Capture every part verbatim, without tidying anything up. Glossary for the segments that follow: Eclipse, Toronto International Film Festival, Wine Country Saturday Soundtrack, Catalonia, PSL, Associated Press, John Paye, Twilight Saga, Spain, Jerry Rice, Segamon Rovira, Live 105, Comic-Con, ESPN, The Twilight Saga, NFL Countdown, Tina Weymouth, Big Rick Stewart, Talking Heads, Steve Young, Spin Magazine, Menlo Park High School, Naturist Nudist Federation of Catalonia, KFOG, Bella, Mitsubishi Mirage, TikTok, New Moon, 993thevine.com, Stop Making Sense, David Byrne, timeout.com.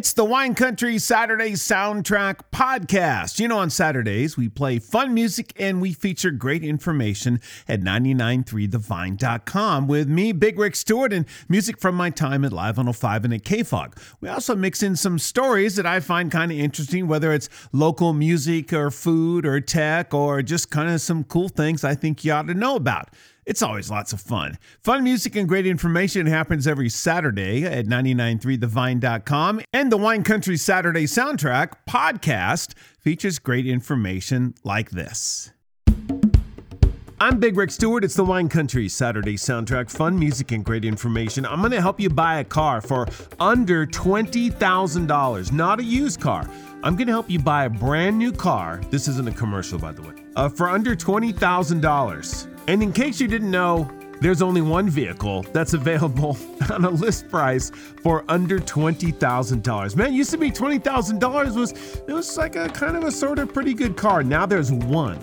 It's the Wine Country Saturday Soundtrack Podcast. You know, on Saturdays, we play fun music and we feature great information at nine nine three the vine dot com with me, Big Rick Stewart, and music from my time at Live one oh five and at K F O G. We also mix in some stories that I find kind of interesting, whether it's local music or food or tech or just kind of some cool things I think you ought to know about. It's always lots of fun. Fun music and great information happens every Saturday at nine nine three the vine dot com. And the Wine Country Saturday Soundtrack Podcast features great information like this. I'm Big Rick Stewart. It's the Wine Country Saturday Soundtrack. Fun music and great information. I'm going to help you buy a car for under twenty thousand dollars. Not a used car. I'm going to help you buy a brand new car. This isn't a commercial, by the way. Uh, for under twenty thousand dollars. And in case you didn't know, there's only one vehicle that's available on a list price for under twenty thousand dollars. Man, it used to be twenty thousand dollars was, it was like a kind of a sort of pretty good car. Now there's one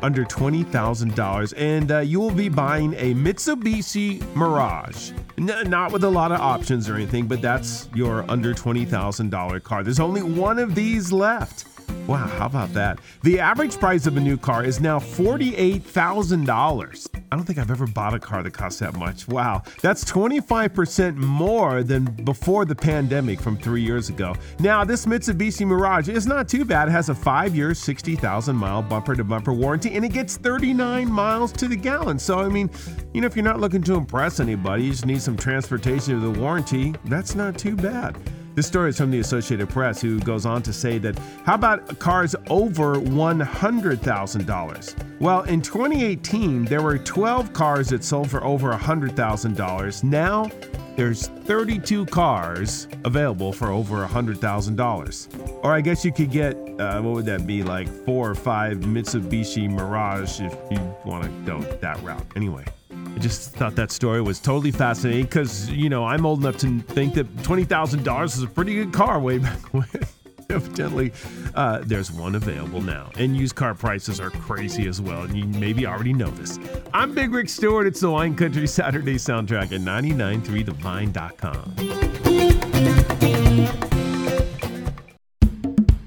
under twenty thousand dollars, and uh, you will be buying a Mitsubishi Mirage. N- not with a lot of options or anything, but that's your under twenty thousand dollars car. There's only one of these left. Wow, how about that? The average price of a new car is now forty-eight thousand dollars. I don't think I've ever bought a car that costs that much. Wow, that's twenty-five percent more than before the pandemic from three years ago. Now, this Mitsubishi Mirage is not too bad. It has a five-year, sixty thousand mile bumper-to-bumper warranty, and it gets thirty-nine miles to the gallon. So, I mean, you know, if you're not looking to impress anybody, you just need some transportation of the warranty, that's not too bad. This story is from the Associated Press, who goes on to say that, how about cars over one hundred thousand dollars? Well, in twenty eighteen, there were twelve cars that sold for over one hundred thousand dollars. Now, there's thirty-two cars available for over one hundred thousand dollars. Or I guess you could get, uh, what would that be, like four or five Mitsubishi Mirage if you want to go that route. Anyway. I just thought that story was totally fascinating because, you know, I'm old enough to think that twenty thousand dollars is a pretty good car way back when. Evidently, uh, there's one available now. And used car prices are crazy as well, and you maybe already know this. I'm Big Rick Stewart. It's the Wine Country Saturday Soundtrack at nine nine three the vine dot com.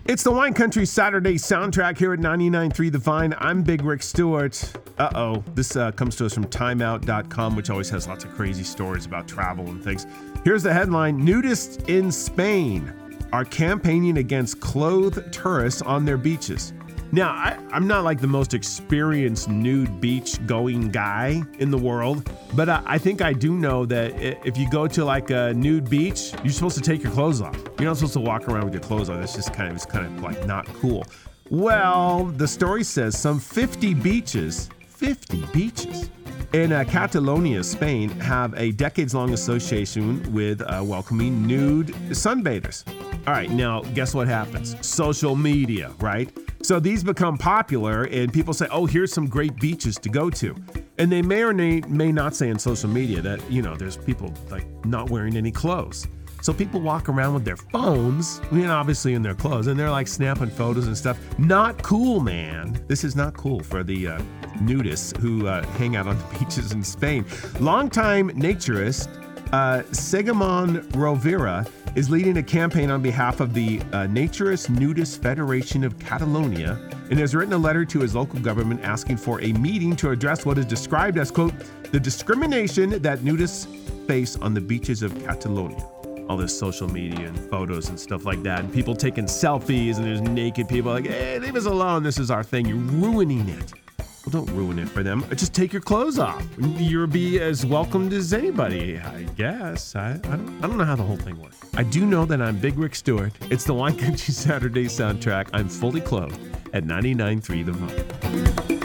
It's the Wine Country Saturday Soundtrack here at ninety-nine point three The Vine. I'm Big Rick Stewart. Uh-oh. This uh, comes to us from timeout dot com, which always has lots of crazy stories about travel and things. Here's the headline. Nudists in Spain are campaigning against clothed tourists on their beaches. Now, I, I'm not like the most experienced nude beach-going guy in the world, but I, I think I do know that if you go to like a nude beach, you're supposed to take your clothes off. You're not supposed to walk around with your clothes on. That's just kind of, it's kind of like not cool. Well, the story says some fifty beaches, fifty beaches in uh, Catalonia, Spain, have a decades-long association with uh, welcoming nude sunbathers. All right, now guess what happens? Social media, right? So these become popular and people say, oh, here's some great beaches to go to. And they may or may, may not say on social media that, you know, there's people like not wearing any clothes. So people walk around with their phones, I mean, obviously in their clothes, and they're like snapping photos and stuff. Not cool, man. This is not cool for the uh, nudists who uh, hang out on the beaches in Spain. Longtime naturist uh, Segamon Rovira is leading a campaign on behalf of the uh, Naturist Nudist Federation of Catalonia and has written a letter to his local government asking for a meeting to address what is described as, quote, the discrimination that nudists face on the beaches of Catalonia. All this social media and photos and stuff like that, and people taking selfies, and there's naked people like, hey, leave us alone, this is our thing, you're ruining it. Well, don't ruin it for them. Just take your clothes off. You'll be as welcomed as anybody, I guess. I, I, don't, I don't know how the whole thing works. I do know that I'm Big Rick Stewart. It's the Wine Country Saturday Soundtrack. I'm fully clothed at ninety-nine point three The Vine.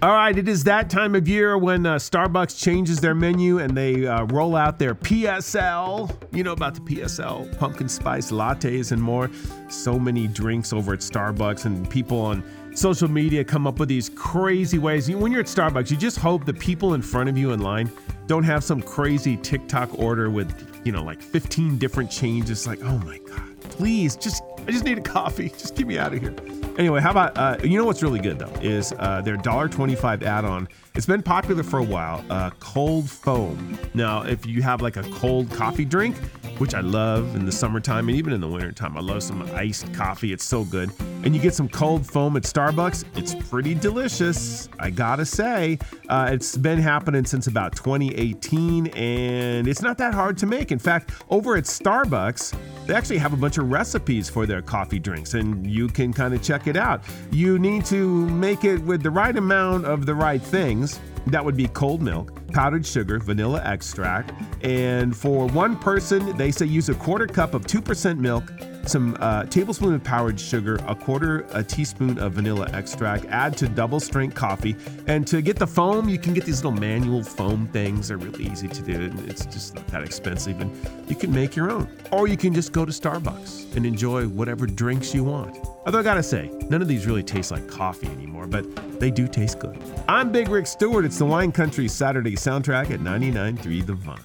All right, it is that time of year when uh, Starbucks changes their menu and they uh, roll out their P S L. You know about the P S L, pumpkin spice lattes and more. So many drinks over at Starbucks, and people on social media come up with these crazy ways. When you're at Starbucks, you just hope the people in front of you in line don't have some crazy TikTok order with, you know, like fifteen different changes. Like, oh my God, please just I just need a coffee. Just get me out of here. Anyway, how about, uh, you know what's really good, though, is uh, their one dollar and twenty-five cents add-on. It's been popular for a while, uh, cold foam. Now, if you have like a cold coffee drink, which I love in the summertime and even in the wintertime, I love some iced coffee. It's so good. And you get some cold foam at Starbucks. It's pretty delicious, I gotta say. Uh, it's been happening since about twenty eighteen, and it's not that hard to make. In fact, over at Starbucks, they actually have a bunch of recipes for their coffee drinks, and you can kind of check it out. You need to make it with the right amount of the right things. That would be cold milk, powdered sugar, vanilla extract, and for one person, they say use a quarter cup of two percent milk, some uh, tablespoon of powdered sugar, a quarter a teaspoon of vanilla extract, add to double-strength coffee. And to get the foam, you can get these little manual foam things. They're really easy to do, and it's just not that expensive, and you can make your own. Or you can just go to Starbucks and enjoy whatever drinks you want. Although I gotta say, none of these really taste like coffee anymore, but they do taste good. I'm Big Rick Stewart. It's the Wine Country Saturday Soundtrack at ninety-nine point three The Vine.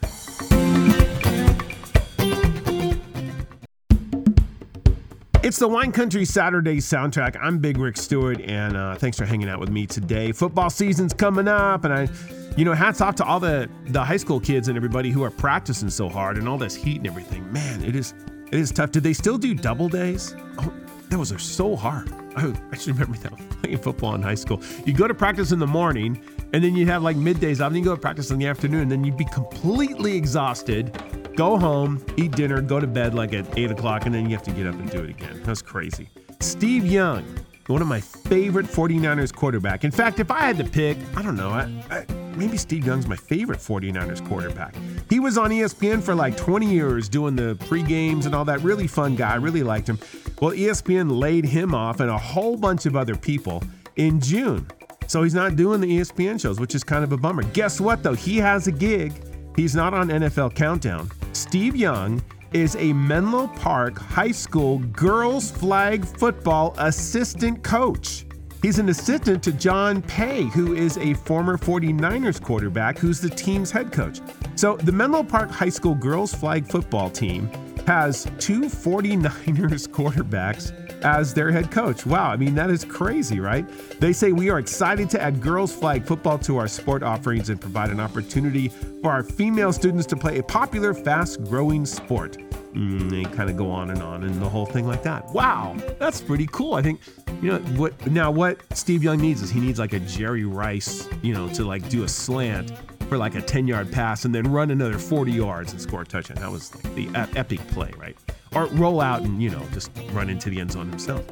It's the Wine Country Saturday Soundtrack. I'm Big Rick Stewart, and uh, thanks for hanging out with me today. Football season's coming up, and I, you know, hats off to all the, the high school kids and everybody who are practicing so hard and all this heat and everything. Man, it is it is tough. Did they still do double days? Oh, those are so hard. I, I should remember that one, playing football in high school. You go to practice in the morning, and then you'd have like middays off, and you go to practice in the afternoon, and then you'd be completely exhausted. Go home, eat dinner, go to bed like at eight o'clock, and then you have to get up and do it again. That's crazy. Steve Young, one of my favorite forty-niners quarterback. In fact, if I had to pick, I don't know, I, I, maybe Steve Young's my favorite forty-niners quarterback. He was on E S P N for like twenty years doing the pre-games and all that. Really fun guy. I really liked him. Well, E S P N laid him off and a whole bunch of other people in June. So he's not doing the E S P N shows, which is kind of a bummer. Guess what, though? He has a gig. He's not on N F L Countdown. Steve Young is a Menlo Park High School girls flag football assistant coach. He's an assistant to John Paye, who is a former forty-niners quarterback who's the team's head coach. So the Menlo Park High School girls flag football team has two forty-niners quarterbacks as their head coach. Wow, I mean, that is crazy, right? They say we are excited to add girls flag football to our sport offerings and provide an opportunity for our female students to play a popular, fast-growing sport. Mm, they kind of go on and on and the whole thing like that. Wow, that's pretty cool. I think, you know, what now what Steve Young needs is he needs like a Jerry Rice, you know, to like do a slant for like a ten-yard pass and then run another forty yards and score a touchdown. That was like the epic play, right? Or roll out and, you know, just run into the end zone himself.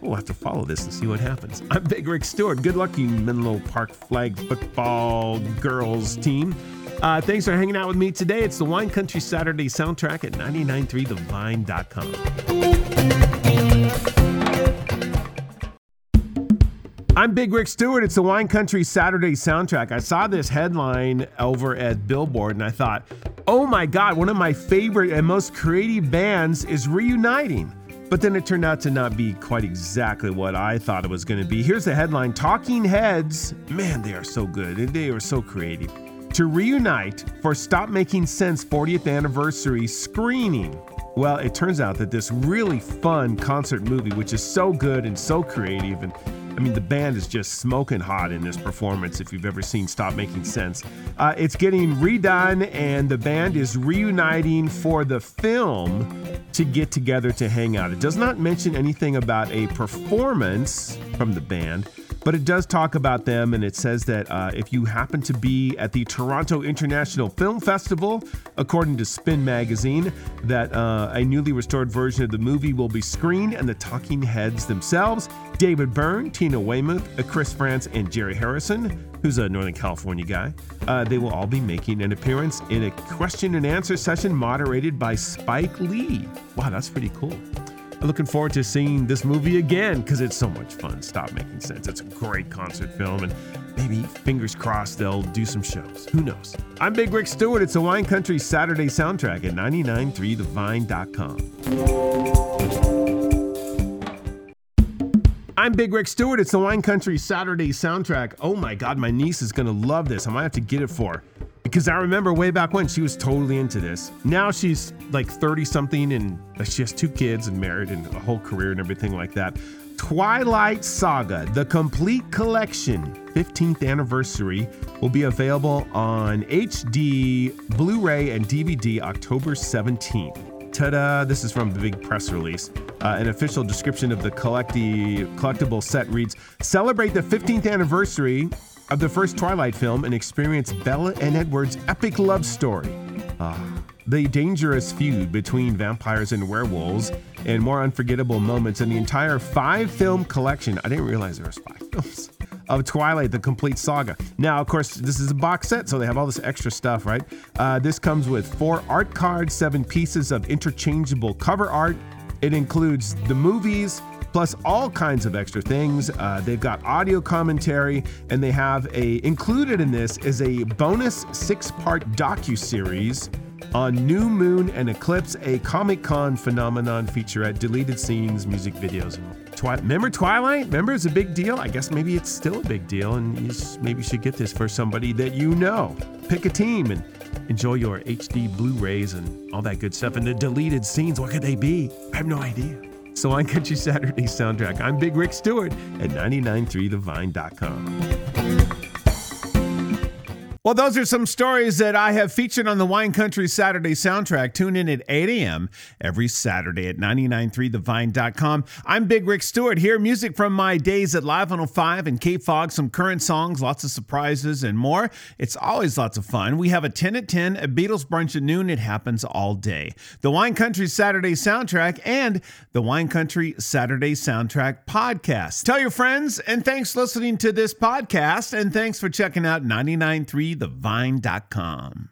We'll have to follow this and see what happens. I'm Big Rick Stewart. Good luck, you Menlo Park flag football girls team. Uh, thanks for hanging out with me today. It's the Wine Country Saturday Soundtrack at nine nine three the vine dot com. I'm Big Rick Stewart. It's the Wine Country Saturday Soundtrack. I saw this headline over at Billboard, and I thought, oh my God, one of my favorite and most creative bands is reuniting. But then it turned out to not be quite exactly what I thought it was going to be. Here's the headline, Talking Heads. Man, they are so good. They are so creative. To reunite for Stop Making Sense fortieth anniversary screening. Well, it turns out that this really fun concert movie, which is so good and so creative, and I mean, the band is just smoking hot in this performance if you've ever seen Stop Making Sense. Uh, it's getting redone, and the band is reuniting for the film to get together to hang out. It does not mention anything about a performance from the band, but it does talk about them, and it says that uh, if you happen to be at the Toronto International Film Festival, according to Spin Magazine, that uh, a newly restored version of the movie will be screened, and the Talking Heads themselves, David Byrne, Tina Weymouth, Chris Frantz, and Jerry Harrison, who's a Northern California guy, uh, they will all be making an appearance in a question and answer session moderated by Spike Lee. Wow, that's pretty cool. I'm looking forward to seeing this movie again because it's so much fun. Stop Making Sense. It's a great concert film, and maybe, fingers crossed, they'll do some shows. Who knows? I'm Big Rick Stewart. It's the Wine Country Saturday Soundtrack at nine nine three the vine dot com. I'm Big Rick Stewart. It's the Wine Country Saturday Soundtrack. Oh my God, my niece is going to love this. I might have to get it for her. Because I remember way back when she was totally into this. Now she's like thirty something and she has two kids and married and a whole career and everything like that. Twilight Saga, the complete collection, fifteenth anniversary, will be available on H D, Blu-ray, and D V D October seventeenth. Ta-da! This is from the big press release. Uh, an official description of the collecti- collectible set reads, celebrate the fifteenth anniversary of the first Twilight film and experience Bella and Edward's epic love story. Ah, the dangerous feud between vampires and werewolves and more unforgettable moments in the entire five-film collection. I didn't realize there was five films. Of Twilight, the complete saga. Now, of course, this is a box set, so they have all this extra stuff, right? Uh, this comes with four art cards, seven pieces of interchangeable cover art. It includes the movies, plus all kinds of extra things. Uh, they've got audio commentary, and they have a, included in this is a bonus six-part docuseries on New Moon and Eclipse, a Comic-Con phenomenon featurette, deleted scenes, music videos. Twi- Remember Twilight? Remember it's a big deal? I guess maybe it's still a big deal, and you s- maybe should get this for somebody that you know. Pick a team and enjoy your H D Blu-rays and all that good stuff. And the deleted scenes, what could they be? I have no idea. So Wine Country Saturday Soundtrack. I'm Big Rick Stewart at nine nine three the vine dot com. Well, those are some stories that I have featured on the Wine Country Saturday Soundtrack. Tune in at eight a.m. every Saturday at nine nine three the vine dot com. I'm Big Rick Stewart here. Music from my days at Live one oh five and K F O G, some current songs, lots of surprises and more. It's always lots of fun. We have a ten at ten, a Beatles brunch at noon. It happens all day. The Wine Country Saturday Soundtrack and the Wine Country Saturday Soundtrack podcast. Tell your friends, and thanks for listening to this podcast, and thanks for checking out nine nine three the vine dot com.